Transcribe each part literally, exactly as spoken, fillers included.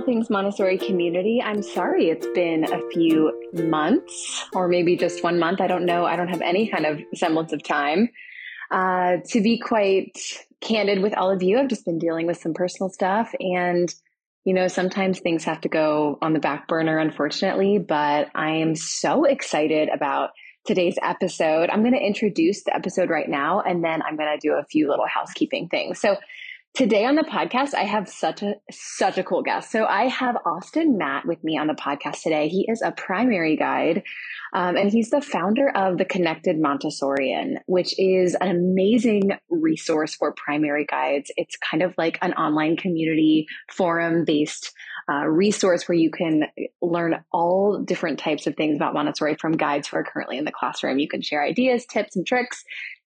All Things Montessori community. I'm sorry it's been a few months, or maybe just one month. I don't know. I don't have any kind of semblance of time. Uh, to be quite candid with all of you, I've just been dealing with some personal stuff. And, you know, sometimes things have to go on the back burner, unfortunately. But I am so excited about today's episode. I'm going to introduce the episode right now, and then I'm going to do a few little housekeeping things. So today on the podcast, I have such a such a cool guest. So I have Austin Matt with me on the podcast today. He is a primary guide, um, and he's the founder of the Connected Montessorian, which is an amazing resource for primary guides. It's kind of like an online community forum-based uh, resource where you can learn all different types of things about Montessori from guides who are currently in the classroom. You can share ideas, tips, and tricks.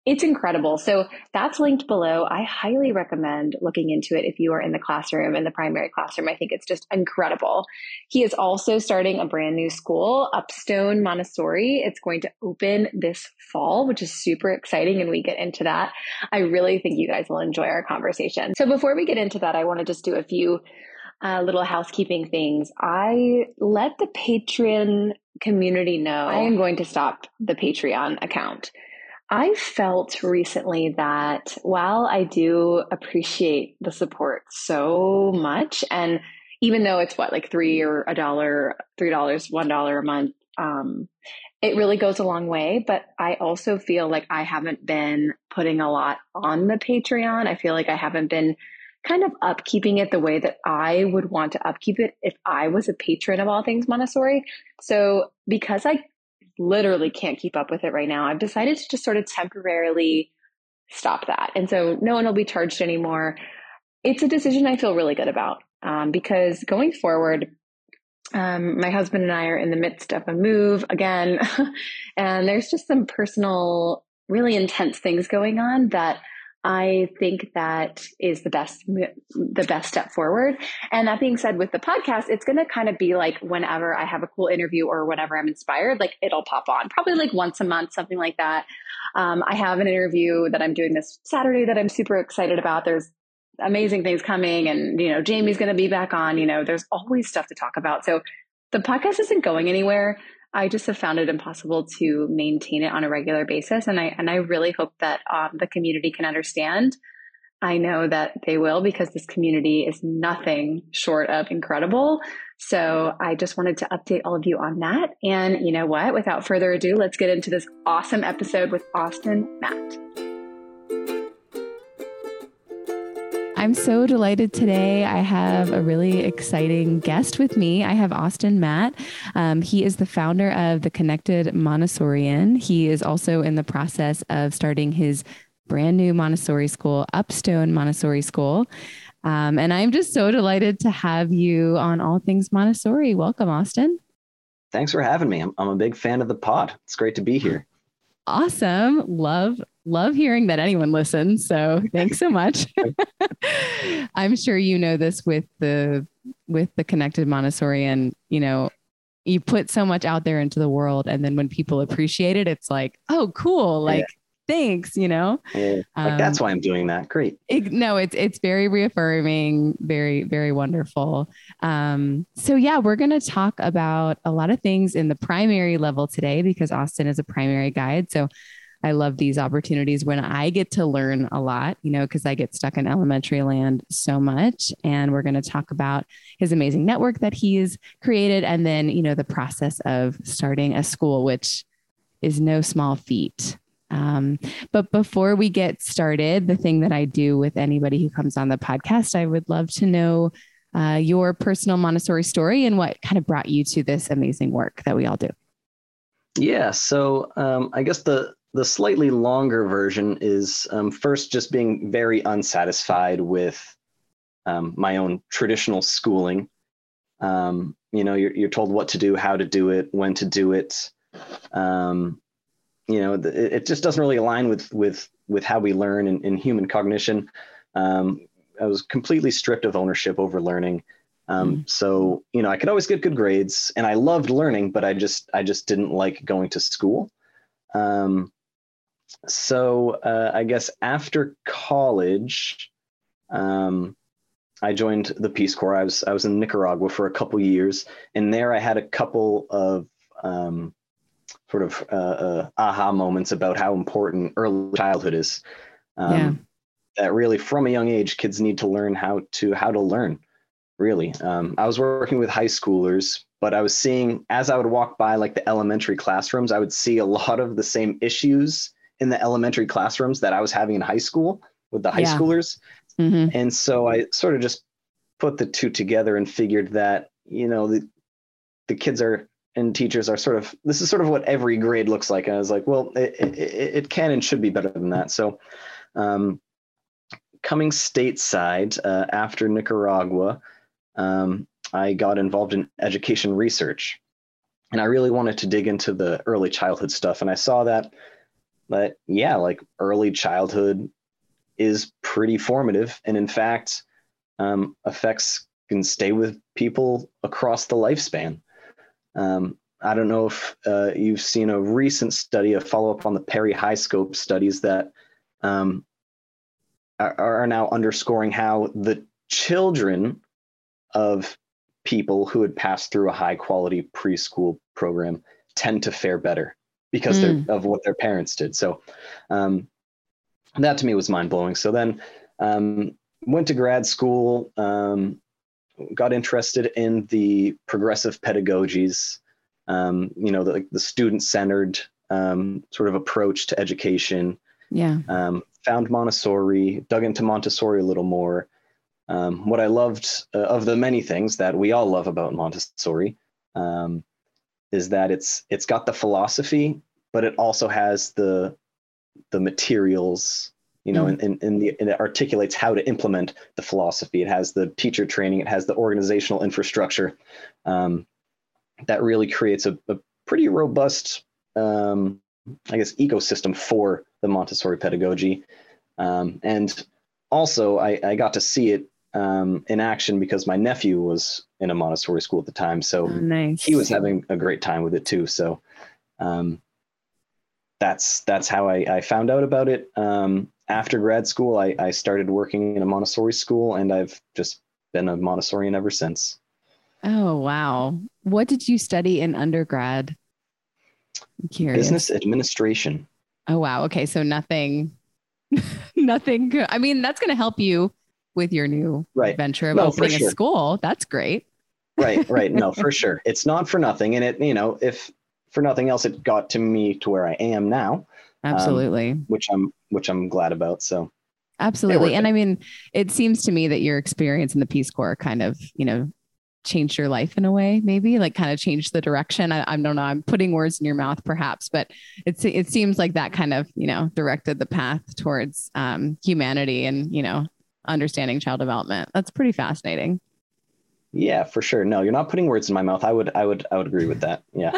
It's incredible. So that's linked below. I highly recommend looking into it if you are in the classroom, in the primary classroom. I think it's just incredible. He is also starting a brand new school, Upstone Montessori. It's going to open this fall, which is super exciting, and we get into that. I really think you guys will enjoy our conversation. So before we get into that, I want to just do a few Uh, little housekeeping things. I let the Patreon community know I am going to stop the Patreon account. I felt recently that while I do appreciate the support so much, and even though it's what, like three or a dollar, three dollars, one dollar a month, um, it really goes a long way. But I also feel like I haven't been putting a lot on the Patreon. I feel like I haven't been kind of upkeeping it the way that I would want to upkeep it if I was a patron of All Things Montessori. So because I literally can't keep up with it right now, I've decided to just sort of temporarily stop that. And so no one will be charged anymore. It's a decision I feel really good about um, because going forward, um, my husband and I are in the midst of a move again, and there's just some personal, really intense things going on that I think that is the best, the best step forward. And that being said, with the podcast, it's going to kind of be like whenever I have a cool interview or whenever I'm inspired, like it'll pop on probably like once a month, something like that. Um, I have an interview that I'm doing this Saturday that I'm super excited about. There's amazing things coming, and, you know, Jamie's going to be back on, you know, there's always stuff to talk about. So the podcast isn't going anywhere. I just have found it impossible to maintain it on a regular basis. And I and I really hope that um, the community can understand. I know that they will, because this community is nothing short of incredible. So I just wanted to update all of you on that. And you know what? Without further ado, let's get into this awesome episode with Austin Matt. I'm so delighted today. I have a really exciting guest with me. I have Austin Matt. Um, he is the founder of the Connected Montessorian. He is also in the process of starting his brand new Montessori school, Upstone Montessori School. Um, and I'm just so delighted to have you on All Things Montessori. Welcome, Austin. Thanks for having me. I'm, I'm a big fan of the pod. It's great to be here. Awesome. Love, love hearing that anyone listens. So thanks so much. I'm sure you know this with the, with the Connected Montessori, and, you know, you put so much out there into the world, and then when people appreciate it, it's like, oh, cool. Like, yeah. Thanks, you know, yeah. Like, um, that's why I'm doing that. Great. It, no, it's, it's very reaffirming, very, very wonderful. Um, so yeah, we're going to talk about a lot of things in the primary level today, because Austin is a primary guide. So I love these opportunities when I get to learn a lot, you know, cause I get stuck in elementary land so much. And we're going to talk about his amazing network that he's created. And then, you know, the process of starting a school, which is no small feat. Um, but before we get started, the thing that I do with anybody who comes on the podcast, I would love to know uh, your personal Montessori story and what kind of brought you to this amazing work that we all do. Yeah. So um, I guess the, the slightly longer version is um, first just being very unsatisfied with um, my own traditional schooling. Um, you know, you're, you're told what to do, how to do it, when to do it. Um, You know, it just doesn't really align with with with how we learn in, in human cognition. Um, I was completely stripped of ownership over learning. Um, mm. So, you know, I could always get good grades, and I loved learning, but I just I just didn't like going to school. Um, so uh, I guess after college, um, I joined the Peace Corps. I was I was in Nicaragua for a couple years, and there I had a couple of um, sort of uh, uh, aha moments about how important early childhood is. Um, yeah. That really, from a young age, kids need to learn how to how to learn. Really, um, I was working with high schoolers, but I was seeing, as I would walk by like the elementary classrooms, I would see a lot of the same issues in the elementary classrooms that I was having in high school with the high yeah. schoolers. Mm-hmm. And so I sort of just put the two together and figured that, you know, the the kids are and teachers are sort of, this is sort of what every grade looks like. And I was like, well, it, it, it can and should be better than that. So um, coming stateside uh, after Nicaragua, um, I got involved in education research, and I really wanted to dig into the early childhood stuff. And I saw that, that yeah, like early childhood is pretty formative, and in fact, um, effects can stay with people across the lifespan. Um, I don't know if uh, you've seen a recent study, a follow-up on the Perry High Scope studies that um, are, are now underscoring how the children of people who had passed through a high-quality preschool program tend to fare better because mm. they're, of what their parents did. So. Um, That to me was mind blowing. So then um, went to grad school, um, got interested in the progressive pedagogies, um, you know, the, like the student centered um, sort of approach to education. Yeah. Um, found Montessori, dug into Montessori a little more. Um, what I loved uh, of the many things that we all love about Montessori um, is that it's it's got the philosophy, but it also has the the materials, you know, mm. and, and, and, the, and it articulates how to implement the philosophy. It has the teacher training, it has the organizational infrastructure um, that really creates a, a pretty robust, um, I guess, ecosystem for the Montessori pedagogy. Um, and also I, I got to see it um, in action because my nephew was in a Montessori school at the time. So oh, nice. He was having a great time with it too. So, um, That's that's how I, I found out about it. Um, after grad school, I, I started working in a Montessori school, and I've just been a Montessorian ever since. Oh, wow. What did you study in undergrad? I'm curious. Business administration. Oh, wow. Okay. So nothing, nothing good. I mean, that's going to help you with your new right. adventure of no, opening sure. a school. That's great. Right, right. No, for sure. It's not for nothing. And it, you know, if for nothing else, it got to me to where I am now. Absolutely. Um, which I'm, which I'm glad about. So. Absolutely. And it. I mean, it seems to me that your experience in the Peace Corps kind of, you know, changed your life in a way, maybe like kind of changed the direction. I, I don't know. I'm putting words in your mouth perhaps, but it's, it seems like that kind of, you know, directed the path towards um, humanity and, you know, understanding child development. That's pretty fascinating. Yeah, for sure. No, you're not putting words in my mouth. I would, I would, I would agree with that. Yeah.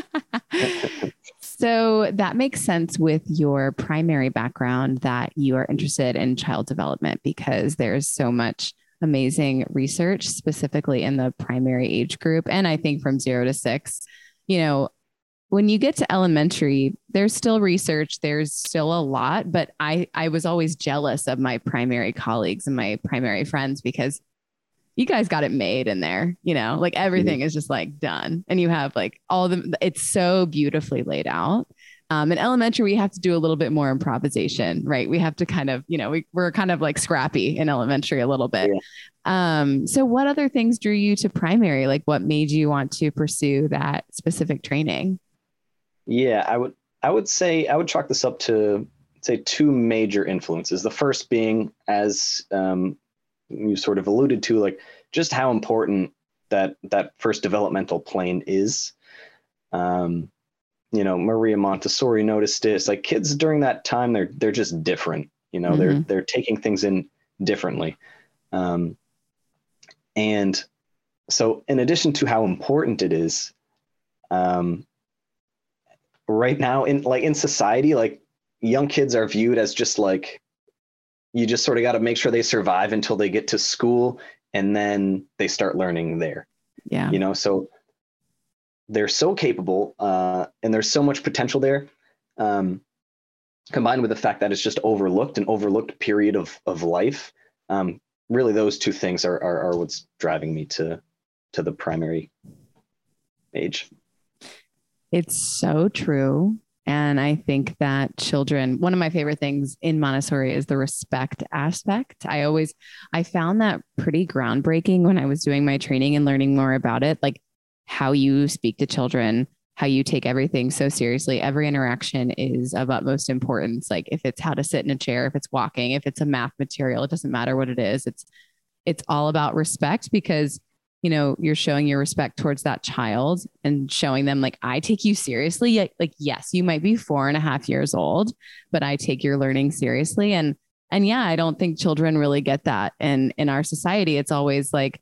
So that makes sense with your primary background that you are interested in child development, because there's so much amazing research specifically in the primary age group. And I think from zero to six, you know, when you get to elementary, there's still research, there's still a lot, but I, I was always jealous of my primary colleagues and my primary friends, because you guys got it made in there, you know, like everything mm-hmm. is just like done, and you have like all the, it's so beautifully laid out. Um, in elementary, we have to do a little bit more improvisation, right? We have to kind of, you know, we, we're kind of like scrappy in elementary a little bit. Yeah. Um, so what other things drew you to primary? Like what made you want to pursue that specific training? Yeah, I would, I would say, I would chalk this up to say two major influences. The first being, as, um, you sort of alluded to, like just how important that that first developmental plane is. Um, you know, Maria Montessori noticed this, like kids during that time, they're, they're just different, you know, mm-hmm. they're, they're taking things in differently. Um, and so in addition to how important it is, um, right now in like in society, like young kids are viewed as just like, you just sort of got to make sure they survive until they get to school, and then they start learning there. Yeah. You know, so they're so capable uh, and there's so much potential there, um, combined with the fact that it's just overlooked, an overlooked period of, of life. Um, really those two things are, are, are what's driving me to, to the primary age. It's so true. And I think that children, one of my favorite things in Montessori is the respect aspect. I always, I found that pretty groundbreaking when I was doing my training and learning more about it, like how you speak to children, how you take everything so seriously. Every interaction is of utmost importance. Like if it's how to sit in a chair, if it's walking, if it's a math material, it doesn't matter what it is. It's, it's all about respect because, you know, you're showing your respect towards that child and showing them like, I take you seriously. Like, like, yes, you might be four and a half years old, but I take your learning seriously. And, and yeah, I don't think children really get that. And in our society, it's always like,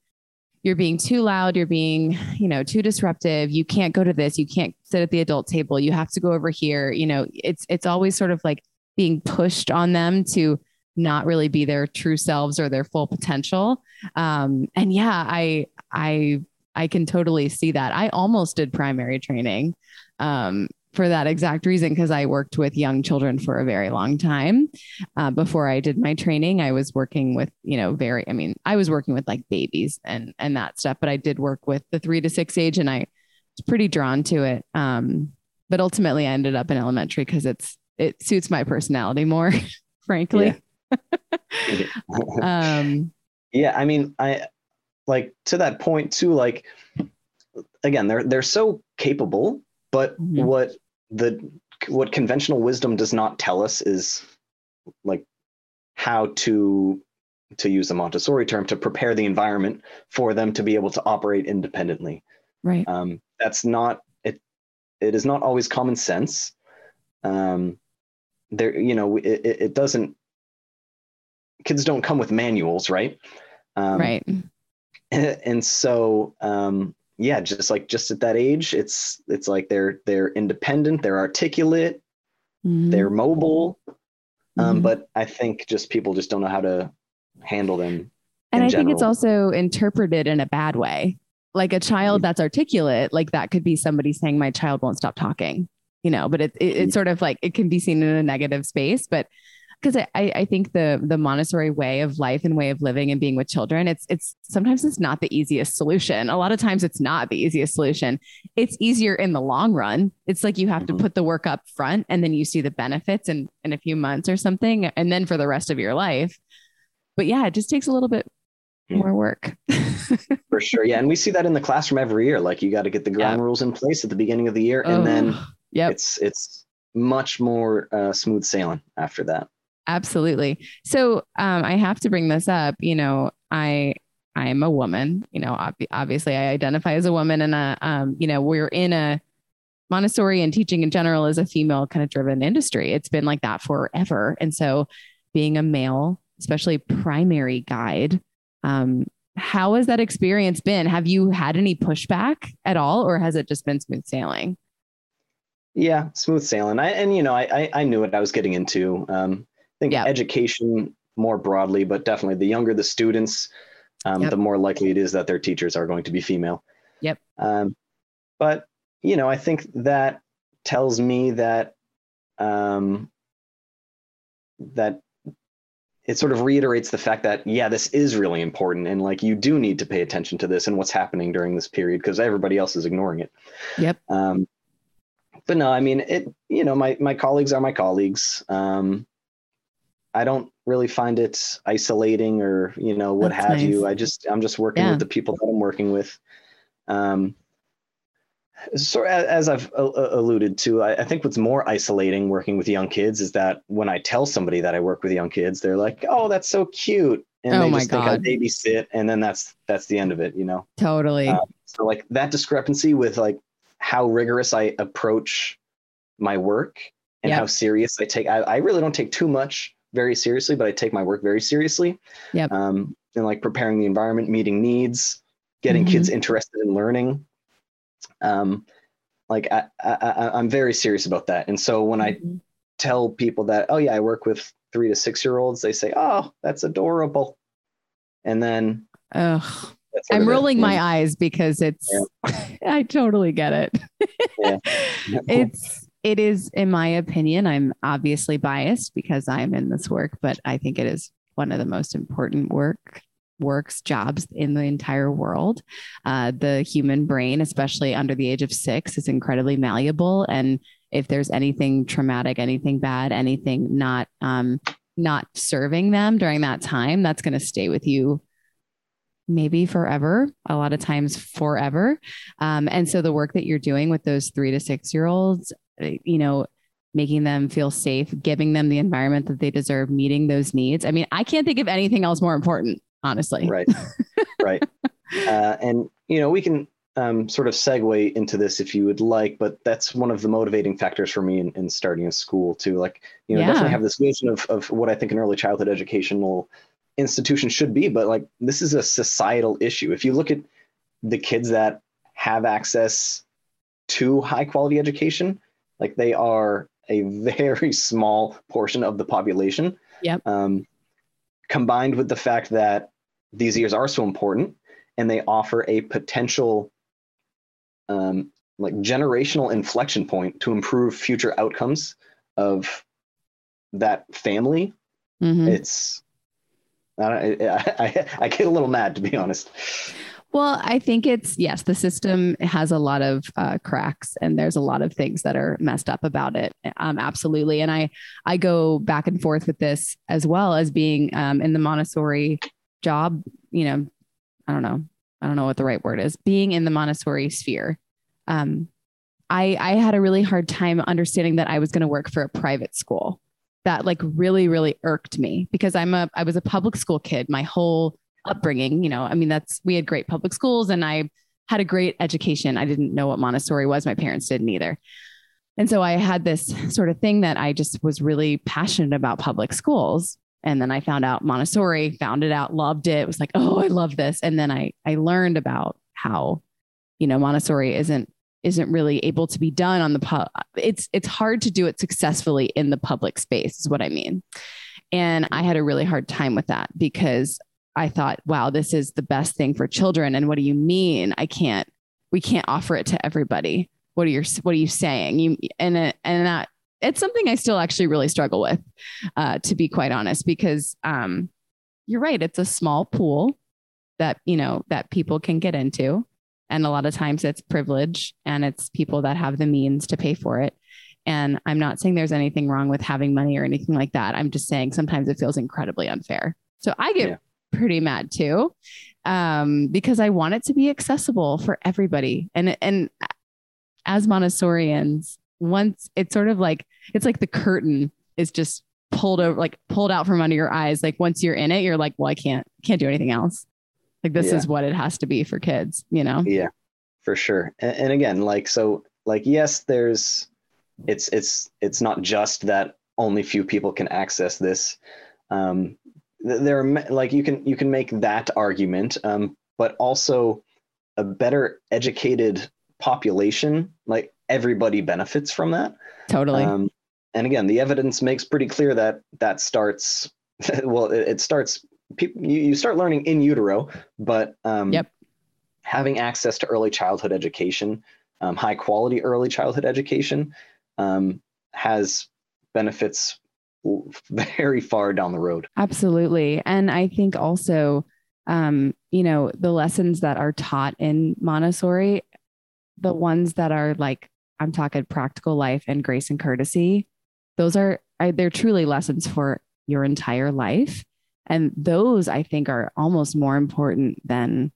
you're being too loud. You're being, you know, too disruptive. You can't go to this. You can't sit at the adult table. You have to go over here. You know, it's, it's always sort of like being pushed on them to not really be their true selves or their full potential. Um, and yeah, I, I, I can totally see that. I almost did primary training, um, for that exact reason, because I worked with young children for a very long time. Uh, before I did my training, I was working with, you know, very, I mean, I was working with like babies and, and that stuff, but I did work with the three to six age and I was pretty drawn to it. Um, but ultimately I ended up in elementary because it's, it suits my personality more, frankly. Yeah. um, yeah. I mean, I like to that point too, like, again, they're, they're so capable, but mm-hmm. what, the what conventional wisdom does not tell us is like how to to use a Montessori term to prepare the environment for them to be able to operate independently. Right. Um, that's not it. It is not always common sense. Um, there, you know, it, it doesn't. Kids don't come with manuals, right? Um, right. And, and so. Um, Yeah, just like just at that age, it's it's like they're they're independent, they're articulate, mm-hmm. they're mobile, um, mm-hmm. but I think just people just don't know how to handle them. And I general. think it's also interpreted in a bad way. Like a child mm-hmm. that's articulate, like that could be somebody saying my child won't stop talking, you know. But it, it it's sort of like it can be seen in a negative space, but. Because I, I think the the Montessori way of life and way of living and being with children, it's it's sometimes it's not the easiest solution. A lot of times it's not the easiest solution. It's easier in the long run. It's like you have mm-hmm. to put the work up front and then you see the benefits in, in a few months or something, and then for the rest of your life. But yeah, it just takes a little bit yeah. more work. For sure. Yeah. And we see that in the classroom every year. Like you got to get the ground yeah. rules in place at the beginning of the year. Oh, and then yep. it's it's much more uh, smooth sailing after that. Absolutely. So, um, I have to bring this up, you know, I, I am a woman, you know, ob- obviously I identify as a woman and, a, um, you know, we're in a Montessori and teaching in general is a female kind of driven industry. It's been like that forever. And so being a male, especially primary guide, um, how has that experience been? Have you had any pushback at all, or has it just been smooth sailing? Yeah. Smooth sailing. I, and you know, I, I, I knew what I was getting into, um, I think yep. education more broadly, but definitely the younger the students, um, yep. the more likely it is that their teachers are going to be female. Yep. Um, but, you know, I think that tells me that um, that it sort of reiterates the fact that, yeah, this is really important. And like, you do need to pay attention to this and what's happening during this period because everybody else is ignoring it. Yep. Um, but no, I mean, it, you know, my, my colleagues are my colleagues. Um, I don't really find it isolating or, you know, what That's have nice. you. I just, I'm just working yeah. with the people that I'm working with. Um, so as, as I've a- alluded to, I, I think what's more isolating working with young kids is that when I tell somebody that I work with young kids, they're like, "Oh, that's so cute." And oh they my just God. think I babysit. And then that's, that's the end of it, you know? Totally. Um, so like that discrepancy with like how rigorous I approach my work and yep. how serious I take, I, I really don't take too much very seriously, but I take my work very seriously. Yep. Um, and like preparing the environment, meeting needs, getting mm-hmm. kids interested in learning. Um, like I, I, I'm very serious about that. And so when mm-hmm. I tell people that, oh yeah, I work with three to six year olds, they say, "Oh, that's adorable." And then Ugh. I'm rolling my eyes because it's, yeah. I totally get it. yeah. Yeah. It's, It is, in my opinion, I'm obviously biased because I'm in this work, but I think it is one of the most important work works jobs in the entire world. Uh, the human brain, especially under the age of six, is incredibly malleable. And if there's anything traumatic, anything bad, anything not um, not serving them during that time, that's going to stay with you maybe forever, a lot of times forever. Um, and so the work that you're doing with those three to six year olds, you know, making them feel safe, giving them the environment that they deserve, meeting those needs. I mean, I can't think of anything else more important, honestly. Right. Right. Uh, and, you know, we can um, sort of segue into this if you would like, but that's one of the motivating factors for me in, in starting a school too. Like, you know, yeah. definitely have this vision of, of what I think an early childhood educational institution should be, but like, this is a societal issue. If you look at the kids that have access to high quality education, like they are a very small portion of the population. Yep. Um, combined with the fact that these years are so important and they offer a potential um, like generational inflection point to improve future outcomes of that family. Mm-hmm. It's, I, I, I get a little mad, to be honest. Well, I think it's, yes, the system has a lot of uh, cracks and there's a lot of things that are messed up about it. Um, absolutely. And I, I go back and forth with this as well as being um, in the Montessori job, you know, I don't know. I don't know what the right word is, being in the Montessori sphere. Um, I, I had a really hard time understanding that I was going to work for a private school. That like really, really irked me because I'm a, I was a public school kid my whole upbringing. You know, I mean, that's, we had great public schools and I had a great education. I didn't know what Montessori was. My parents didn't either. And so I had this sort of thing that I just was really passionate about public schools. And then I found out Montessori, found it out, loved it. It was like, oh, I love this. And then I, I learned about how, you know, Montessori isn't, isn't really able to be done on the pub. It's, it's hard to do it successfully in the public space is what I mean. And I had a really hard time with that because I thought, wow, this is the best thing for children. And what do you mean? I can't, we can't offer it to everybody. What are your, what are you saying? You, and, and that it's something I still actually really struggle with, uh, to be quite honest, because, um, you're right. It's a small pool that, you know, that people can get into. And a lot of times it's privilege and it's people that have the means to pay for it. And I'm not saying there's anything wrong with having money or anything like that. I'm just saying sometimes it feels incredibly unfair. So I get yeah. pretty mad too, um, because I want it to be accessible for everybody. And, and as Montessorians, once it's sort of like, it's like the curtain is just pulled over, like pulled out from under your eyes. Like once you're in it, you're like, well, I can't, can't do anything else. Like this yeah. is what it has to be for kids, you know? Yeah, for sure. And, and again, like, so like, yes, there's, it's, it's, it's not just that only few people can access this. Um, there are like, you can, you can make that argument, um, but also a better educated population, like everybody benefits from that. Totally. Um, and again, the evidence makes pretty clear that that starts, well, it, it starts People, you, you start learning in utero, but um, yep. having access to early childhood education, um, high quality early childhood education um, has benefits very far down the road. Absolutely. And I think also, um, you know, the lessons that are taught in Montessori, the ones that are like, I'm talking practical life and grace and courtesy, those are, are they're truly lessons for your entire life. And those I think are almost more important than,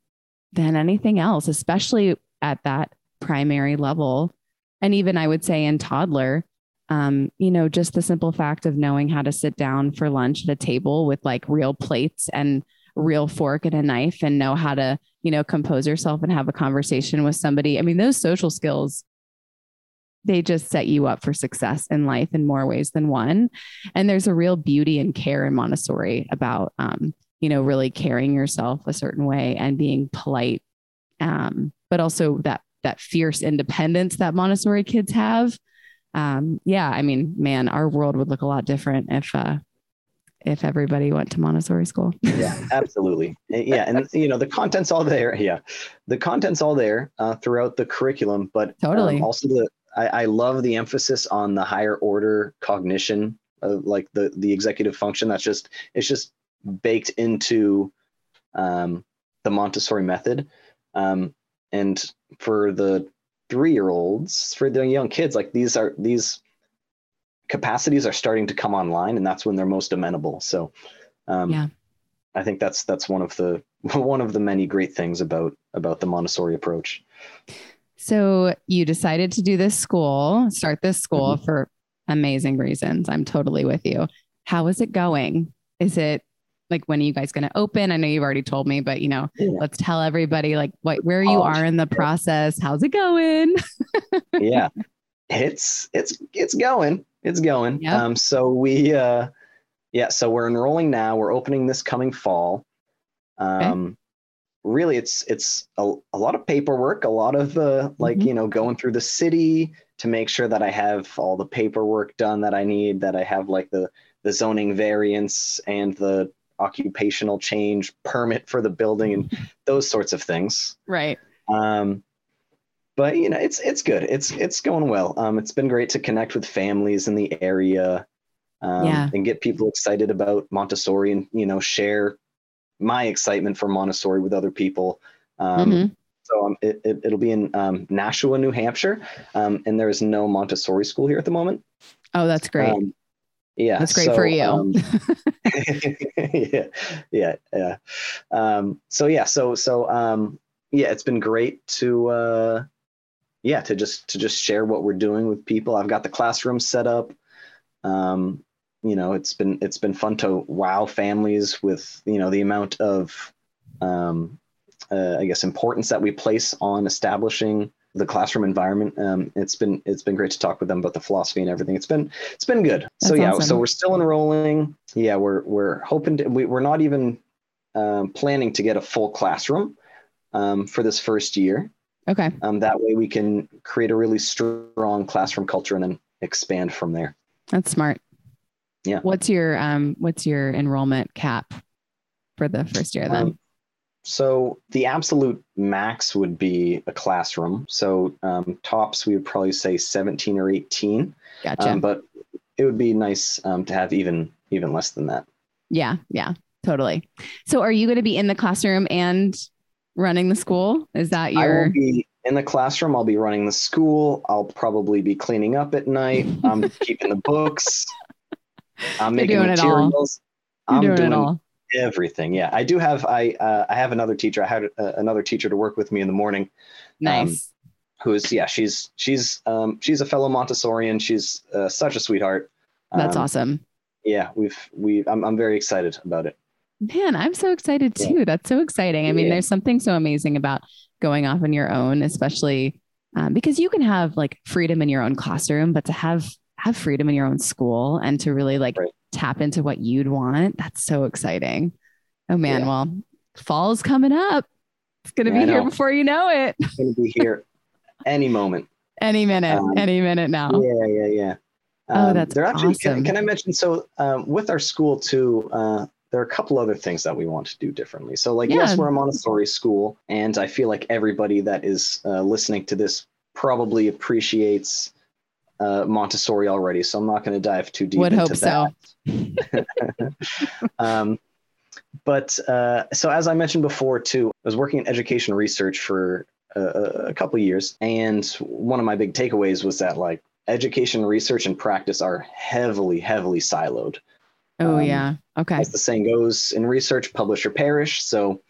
than anything else, especially at that primary level. And even I would say in toddler, um, you know, just the simple fact of knowing how to sit down for lunch at a table with like real plates and real fork and a knife and know how to, you know, compose yourself and have a conversation with somebody. I mean, those social skills, they just set you up for success in life in more ways than one. And there's a real beauty and care in Montessori about, um, you know, really carrying yourself a certain way and being polite. Um, but also that, that fierce independence that Montessori kids have. Um, yeah. I mean, man, our world would look a lot different if, uh, if everybody went to Montessori school. Yeah, absolutely. Yeah. And you know, the content's all there. Yeah. The content's all there, uh, throughout the curriculum, but totally. um, also the, I love the emphasis on the higher order cognition of like the, the executive function. That's just, it's just baked into um, the Montessori method. Um, and for the three-year-olds, for the young kids, like these are these capacities are starting to come online, and that's when they're most amenable. So um, yeah. I think that's that's one of the one of the many great things about about the Montessori approach. So you decided to do this school, start this school mm-hmm. for amazing reasons. I'm totally with you. How is it going? Is it like, when are you guys going to open? I know you've already told me, but you know, yeah. let's tell everybody like what, where you oh, are in the process. How's it going? yeah, it's, it's, it's going, it's going. Yep. Um, so we, uh, yeah, so we're enrolling now. We're opening this coming fall. Um, okay. Really, it's it's a, a lot of paperwork, a lot of uh, like, mm-hmm. you know, going through the city to make sure that I have all the paperwork done that I need, that I have like the, the zoning variance and the occupational change permit for the building and those sorts of things. Right. Um, but, you know, it's it's good. It's it's going well. Um, it's been great to connect with families in the area um, yeah. and get people excited about Montessori and, you know, share my excitement for Montessori with other people. Um, mm-hmm. So um, it, it, it'll be in um, Nashua, New Hampshire. Um, and there is no Montessori school here at the moment. Oh, that's great. Um, yeah. That's great so, for you. Um, yeah. Yeah. Yeah. Um, so yeah. So, so um, yeah, it's been great to, uh, yeah, to just, to just share what we're doing with people. I've got the classroom set up. Um, you know, it's been, it's been fun to wow families with, you know, the amount of, um, uh, I guess, importance that we place on establishing the classroom environment. Um, it's been, it's been great to talk with them about the philosophy and everything. It's been, it's been good. That's so yeah, awesome. So we're still enrolling. Yeah. We're, we're hoping to, we, we're not even, um, planning to get a full classroom, um, for this first year. Okay. Um, that way we can create a really strong classroom culture and then expand from there. That's smart. Yeah. What's your, um, what's your enrollment cap for the first year then? Um, so the absolute max would be a classroom. So, um, tops, we would probably say seventeen or eighteen, Gotcha. Um, but it would be nice, um, to have even, even less than that. Yeah. Yeah, totally. So are you going to be in the classroom and running the school? Is that your... I will be in the classroom. I'll be running the school. I'll probably be cleaning up at night. I'm keeping the books. I'm You're making doing materials. It all. I'm doing, doing it all. Everything. Yeah. I do have, I, uh, I have another teacher. I had uh, another teacher to work with me in the morning. Nice. Um, who is, yeah, she's, she's, um, she's a fellow Montessorian. She's uh, such a sweetheart. Um, That's awesome. Yeah. We've, we, I'm, I'm very excited about it. Man, I'm so excited too. Yeah. That's so exciting. I mean, yeah. there's something so amazing about going off on your own, especially um, because you can have like freedom in your own classroom, but to have have freedom in your own school and to really like right. tap into what you'd want. That's so exciting. Oh man. Yeah. Well, fall's coming up. It's going to yeah, be here before you know it. It's going to be here any moment, any minute, um, any minute now. Yeah. Yeah. Yeah. Um, oh, that's they're actually, awesome. Can, can I mention, so um, with our school too, uh, there are a couple other things that we want to do differently. So like, yeah. yes, we're a Montessori school, and I feel like everybody that is uh, listening to this probably appreciates Uh, Montessori already, so I'm not going to dive too deep Would into that. Would hope so. um, but uh, so as I mentioned before too, I was working in education research for a, a couple of years, and one of my big takeaways was that like education research and practice are heavily, heavily siloed. Oh um, yeah, okay. As the saying goes, in research, publish or perish. So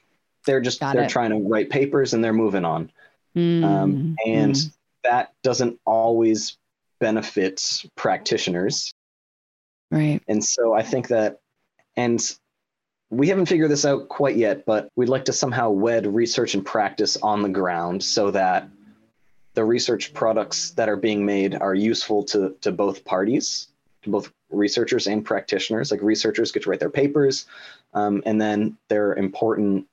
they're just Got they're it. trying to write papers and they're moving on, mm, um, and mm. that doesn't always benefits practitioners. Right. And so I think that, and we haven't figured this out quite yet, but we'd like to somehow wed research and practice on the ground so that the research products that are being made are useful to, to both parties, to both researchers and practitioners. Like researchers get to write their papers, um, and then there are important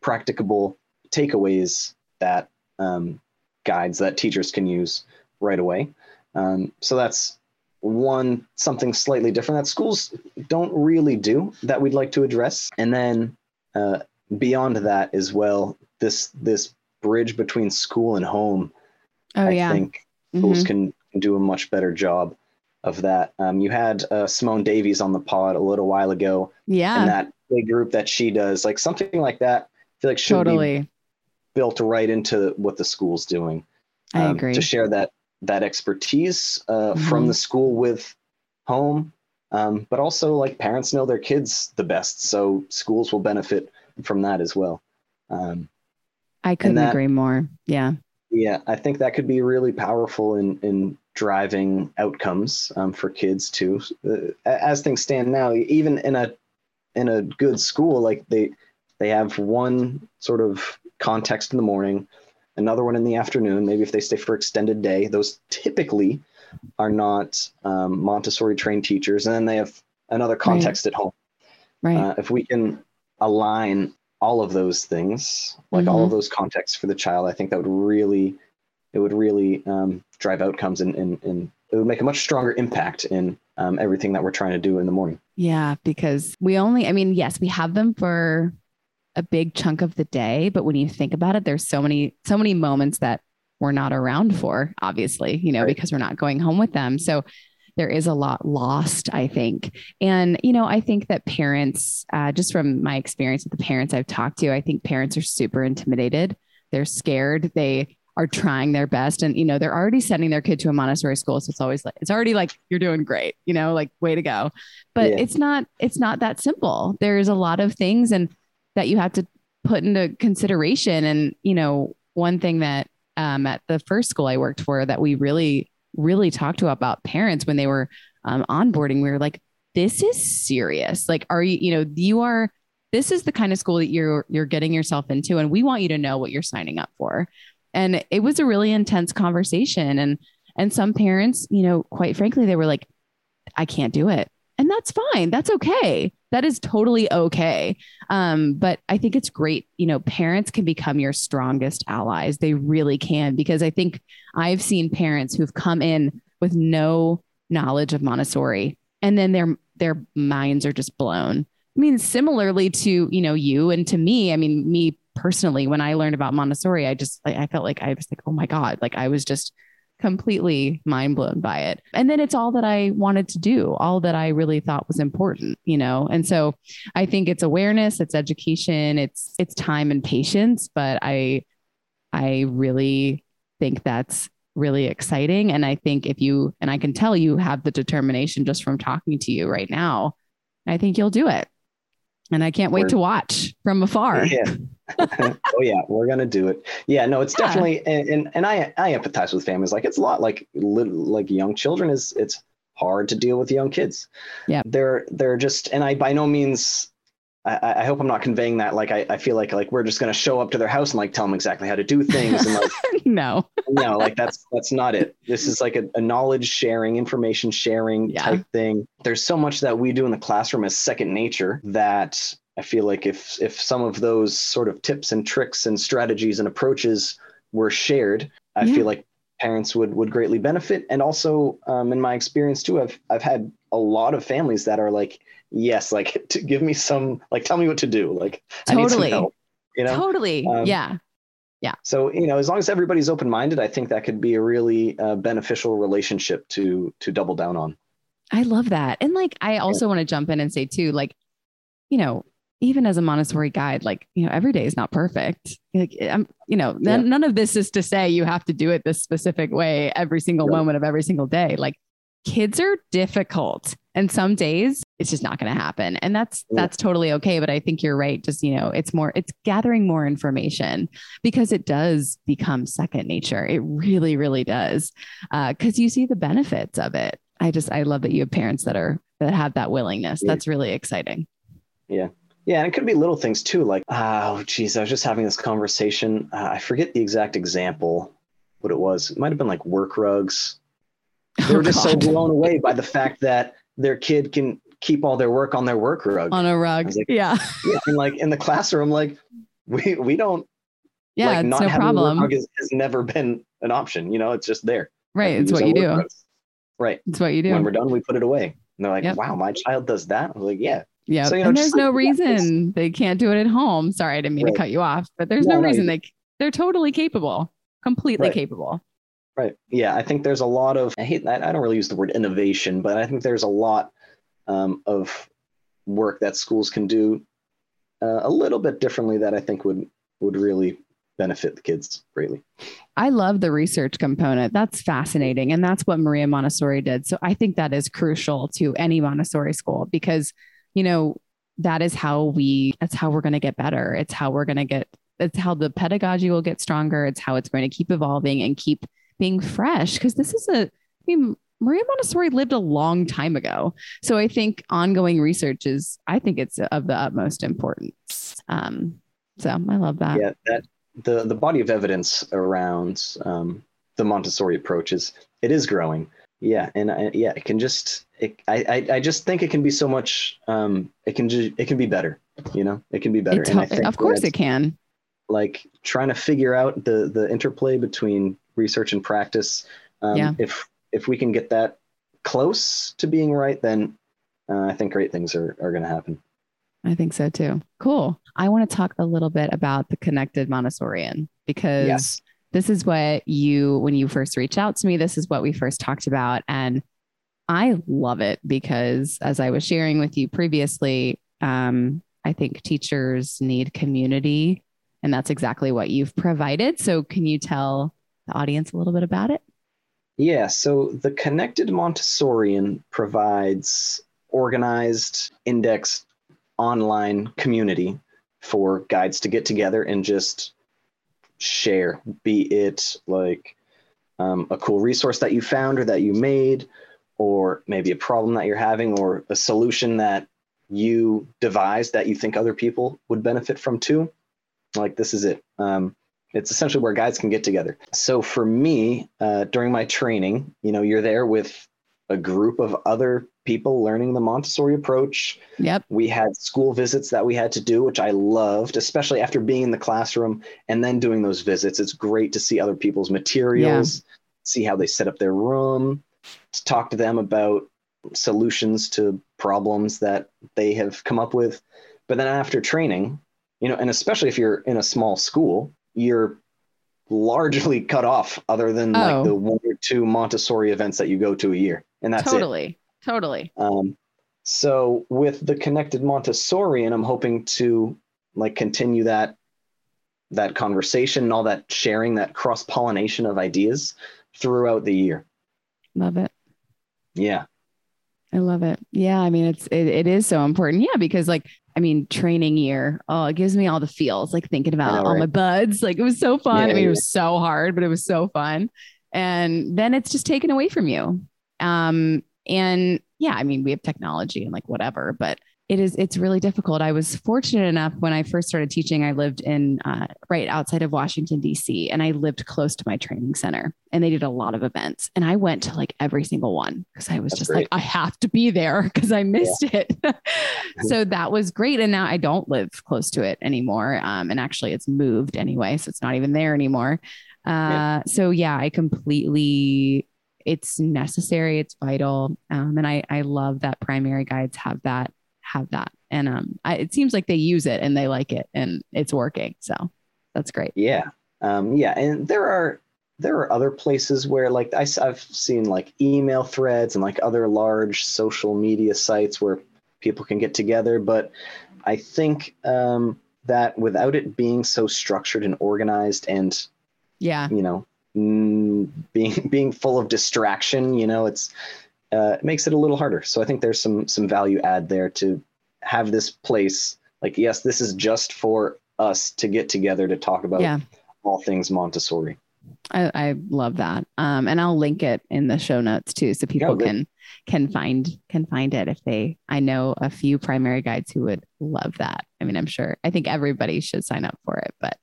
practicable takeaways that um, guides that teachers can use right away. Um, so that's one, something slightly different that schools don't really do that we'd like to address. And then uh, beyond that as well, this this bridge between school and home, oh, I yeah. think mm-hmm. schools can do a much better job of that. Um, you had uh, Simone Davies on the pod a little while ago. Yeah. And that the group that she does, like something like that. I feel like should totally. be built right into what the school's doing. Um, I agree. To share that that expertise uh, mm-hmm. from the school with home, um, but also like parents know their kids the best, so schools will benefit from that as well. Um, I couldn't that, agree more. Yeah. Yeah, I think that could be really powerful in in driving outcomes um, for kids too. Uh, as things stand now, even in a in a good school, like they they have one sort of context in the morning, another one in the afternoon, maybe if they stay for extended day. Those typically are not um, Montessori trained teachers. And then they have another context right. at home. Right. Uh, if we can align all of those things, like mm-hmm. all of those contexts for the child, I think that would really, it would really um, drive outcomes and, and, and it would make a much stronger impact in um, everything that we're trying to do in the morning. Yeah. Because we only, I mean, yes, we have them for a big chunk of the day, but when you think about it, there's so many, so many moments that we're not around for, obviously, you know, right. because we're not going home with them. So there is a lot lost, I think. And, you know, I think that parents, uh, just from my experience with the parents I've talked to, I think parents are super intimidated. They're scared. They are trying their best. And, you know, they're already sending their kid to a Montessori school. So it's always like, it's already like, you're doing great, you know, like way to go, but yeah. it's not, it's not that simple. There's a lot of things and that you have to put into consideration. And, you know, one thing that um, at the first school I worked for that we really really talked to about parents when they were um, onboarding, we were like, this is serious. Like, are you, you know, you are, this is the kind of school that you're, you're getting yourself into. And we want you to know what you're signing up for. And it was a really intense conversation. And, and some parents, you know, quite frankly, they were like, I can't do it. And that's fine. That's okay. That is totally okay. Um, but I think it's great. You know, parents can become your strongest allies. They really can, because I think I've seen parents who've come in with no knowledge of Montessori and then their, their minds are just blown. I mean, similarly to, you know, you and to me, I mean, me personally, when I learned about Montessori, I just, like, I felt like I was like, oh my God, like I was just completely mind blown by it. And then it's all that I wanted to do, all that I really thought was important, you know? And so I think it's awareness, it's education, it's, it's time and patience, but I, I really think that's really exciting. And I think if you, and I can tell you have the determination just from talking to you right now, I think you'll do it. And I can't wait Word. to watch from afar. Yeah. oh yeah, we're gonna do it. Yeah, no, it's yeah. definitely, and, and and I I empathize with families. Like it's a lot like little, like young children is it's hard to deal with young kids. Yeah, they're they're just, and I by no means, I, I hope I'm not conveying that. Like I, I feel like like we're just gonna show up to their house and like tell them exactly how to do things. And like, no, no, like that's that's not it. This is like a, a knowledge sharing, information sharing yeah. type thing. There's so much that we do in the classroom as second nature that I feel like if if some of those sort of tips and tricks and strategies and approaches were shared, I yeah. feel like parents would would greatly benefit. And also, um, in my experience too, I've I've had a lot of families that are like, yes, like to give me some, like, tell me what to do. Like totally. I need some help, you know? Totally. Um, yeah. Yeah. So, you know, as long as everybody's open-minded, I think that could be a really uh, beneficial relationship to, to double down on. I love that. And like, I also yeah. want to jump in and say too, like, you know, even as a Montessori guide, like, you know, every day is not perfect. Like, I'm, you know, yeah. none of this is to say you have to do it this specific way every single yeah. moment of every single day. Like, kids are difficult. And some days it's just not going to happen. And that's, that's totally okay. But I think you're right. Just, you know, it's more, it's gathering more information because it does become second nature. It really, really does. Uh, cause you see the benefits of it. I just, I love that you have parents that are, that have that willingness. Yeah. That's really exciting. Yeah. Yeah. And it could be little things too. Like, oh geez, I was just having this conversation. Uh, I forget the exact example, what it was. It might've been like work rugs. They were oh, just God. so blown away by the fact that their kid can keep all their work on their work rug. On a rug. Like, yeah. yeah. And like in the classroom, like we, we don't, yeah, like it's not no having problem. A work rug is, has never been an option. You know, it's just there. Right. Like, it's what you do. Rugs. Right. It's what you do. When we're done, we put it away. And they're like, yep. wow, my child does that. I'm like, yeah. Yeah. So, you know, and there's no like, reason yeah, they can't do it at home. Sorry, I didn't mean right. to cut you off, but there's no, no reason no. they, they're totally capable, completely right. capable. Right. Yeah. I think there's a lot of, I hate I don't really use the word innovation, but I think there's a lot um, of work that schools can do uh, a little bit differently that I think would would really benefit the kids greatly. I love the research component. That's fascinating. And that's what Maria Montessori did. So I think that is crucial to any Montessori school, because, you know, that is how we, that's how we're going to get better. It's how we're going to get, it's how the pedagogy will get stronger. It's how it's going to keep evolving and keep being fresh. Cause this is a, I mean, Maria Montessori lived a long time ago. So I think ongoing research is, I think it's of the utmost importance. Um, so I love that. Yeah, that the, the body of evidence around um, the Montessori approach is, it is growing. Yeah. And I, yeah, it can just, it, I, I just think it can be so much, um, it can ju- it can be better, you know, it can be better. It's, and I think of course it can. Like trying to figure out the, the interplay between research and practice. Um, yeah. If, if we can get that close to being right, then uh, I think great things are, are going to happen. I think so too. Cool. I want to talk a little bit about the Connected Montessorian, because yes. This is what you, when you first reached out to me, this is what we first talked about. And I love it because, as I was sharing with you previously, um, I think teachers need community, and that's exactly what you've provided. So can you tell the audience a little bit about it? Yeah. So the Connected Montessorian provides organized, indexed, online community for guides to get together and just share, be it like um, a cool resource that you found or that you made, or maybe a problem that you're having, or a solution that you devised that you think other people would benefit from too. Like, this is it. Um, it's essentially where guides can get together. So for me, uh, during my training, you know, you're there with a group of other people learning the Montessori approach. Yep. We had school visits that we had to do, which I loved, especially after being in the classroom and then doing those visits. It's great to see other people's materials, yeah. See how they set up their room, to talk to them about solutions to problems that they have come up with. But then after training, you know, and especially if you're in a small school, you're largely cut off other than oh. like the one or two Montessori events that you go to a year. And that's totally, it. Totally. Um, so with the Connected Montessorian, I'm hoping to like continue that, that conversation and all that sharing, that cross-pollination of ideas throughout the year. Love it. Yeah. I love it. Yeah. I mean, it's, it, it is so important. Yeah. Because like, I mean, training year, oh, it gives me all the feels, like thinking about know, all right? my buds. Like, it was so fun. Yeah, I mean, yeah. It was so hard, but it was so fun. And then it's just taken away from you. Um, and yeah, I mean, we have technology and like whatever, but it is, it's really difficult. I was fortunate enough when I first started teaching, I lived in, uh, right outside of Washington, D C, and I lived close to my training center, and they did a lot of events, and I went to like every single one. Cause I was That's just great. Like, I have to be there cause I missed yeah. it. So that was great. And now I don't live close to it anymore. Um, and actually it's moved anyway, so it's not even there anymore. Uh, yeah. so yeah, I completely, it's necessary. It's vital. Um, and I, I love that primary guides have that, have that. And, um, I, it seems like they use it and they like it and it's working. So that's great. Yeah. Um, yeah. And there are, there are other places where like I, I've seen like email threads and like other large social media sites where people can get together. But I think, um, that without it being so structured and organized and, yeah, you know, being being full of distraction, you know, it's uh, it makes it a little harder. So I think there's some some value add there to have this place. Like, yes, this is just for us to get together to talk about yeah. all things Montessori. I, I love that, um, and I'll link it in the show notes too, so people yeah, can can find can find it if they. I know a few primary guides who would love that. I mean, I'm sure. I think everybody should sign up for it, but.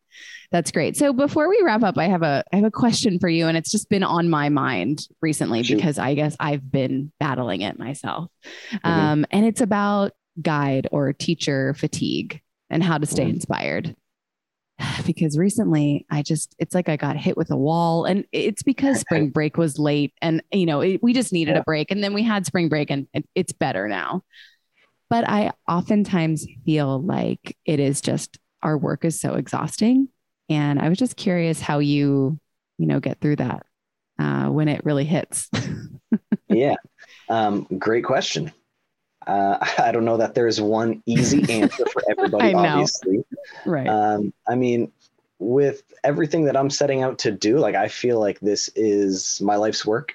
That's great. So before we wrap up, I have a, I have a question for you, and it's just been on my mind recently Shoot. Because I guess I've been battling it myself. Mm-hmm. Um, and it's about guide or teacher fatigue and how to stay mm-hmm. inspired, because recently I just, it's like I got hit with a wall, and it's because spring break was late and, you know, it, we just needed yeah. a break, and then we had spring break, and, and it's better now. But I oftentimes feel like it is just, our work is so exhausting. And I was just curious how you, you know, get through that uh, when it really hits. yeah. Um, great question. Uh, I don't know that there is one easy answer for everybody, obviously. Right. Um, I mean, with everything that I'm setting out to do, like, I feel like this is my life's work.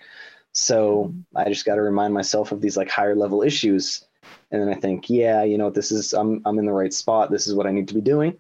So I just got to remind myself of these like higher level issues. And then I think, yeah, you know, this is, I'm, I'm in the right spot. This is what I need to be doing.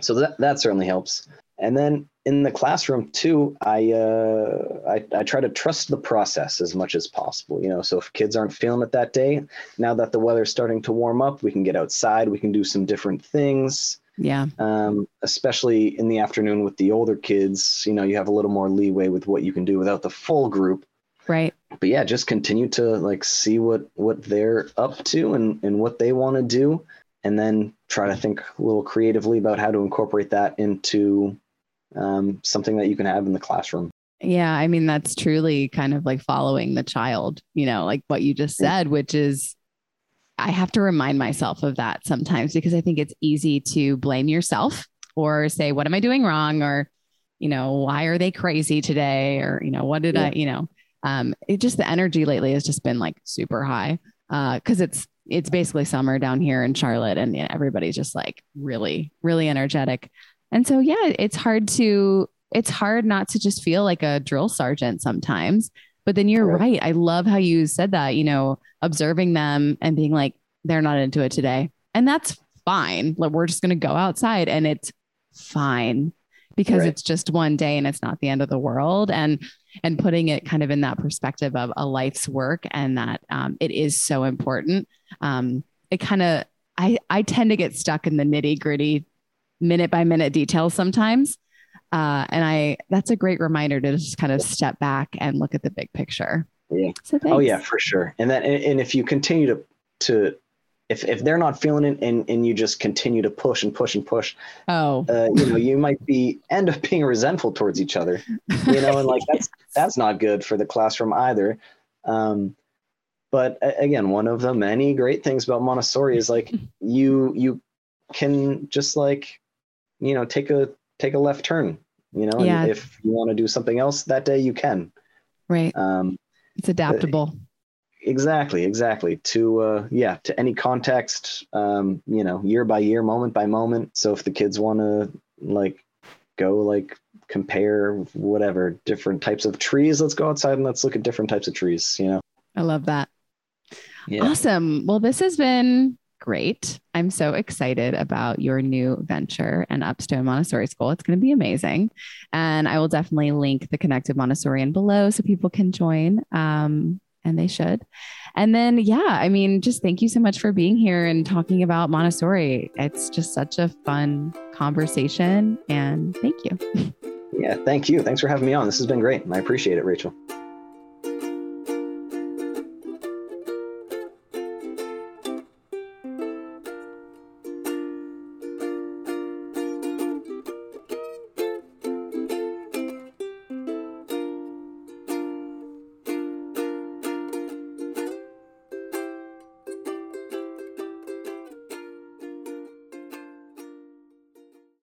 So that, that certainly helps. And then in the classroom too, I, uh, I, I try to trust the process as much as possible, you know, so if kids aren't feeling it that day, now that the weather's starting to warm up, we can get outside, we can do some different things. Yeah. Um, especially in the afternoon with the older kids, you know, you have a little more leeway with what you can do without the full group. Right. But yeah, just continue to like see what, what they're up to and, and what they want to do. And then try to think a little creatively about how to incorporate that into um, something that you can have in the classroom. Yeah. I mean, that's truly kind of like following the child, you know, like what you just said, which is, I have to remind myself of that sometimes because I think it's easy to blame yourself or say, what am I doing wrong? Or, you know, why are they crazy today? Or, you know, what did yeah. I, you know, um, it just, the energy lately has just been like super high. Uh, cause it's, it's basically summer down here in Charlotte and you know, everybody's just like really, really energetic. And so, yeah, it's hard to, it's hard not to just feel like a drill sergeant sometimes, but then you're right. right. I love how you said that, you know, observing them and being like, they're not into it today. And that's fine. Like, we're just going to go outside and it's fine because right. it's just one day and it's not the end of the world. And and putting it kind of in that perspective of a life's work and that um, it is so important. Um, it kind of, I, I tend to get stuck in the nitty gritty minute by minute details sometimes. Uh, and I, that's a great reminder to just kind of step back and look at the big picture. Yeah. So oh yeah, for sure. And that, and, and if you continue to, to, if, if they're not feeling it and, and you just continue to push and push and push, oh, uh, you know, you might be end up being resentful towards each other, you know, and like, that's, yes. that's not good for the classroom either. Um, but again, one of the many great things about Montessori is like, you, you can just like, you know, take a, take a left turn, you know, yeah. and if you want to do something else that day, you can. Right. Um, it's adaptable. Uh, Exactly. Exactly. To, uh, yeah, to any context, um, you know, year by year, moment by moment. So if the kids want to like, go like compare whatever different types of trees, let's go outside and let's look at different types of trees. You know, I love that. Yeah. Awesome. Well, this has been great. I'm so excited about your new venture and Upstone Montessori School. It's going to be amazing. And I will definitely link the Connected Montessorian below so people can join. Um, And they should. And then, yeah, I mean, just thank you so much for being here and talking about Montessori. It's just such a fun conversation and thank you. Yeah. Thank you. Thanks for having me on. This has been great. I appreciate it, Rachel.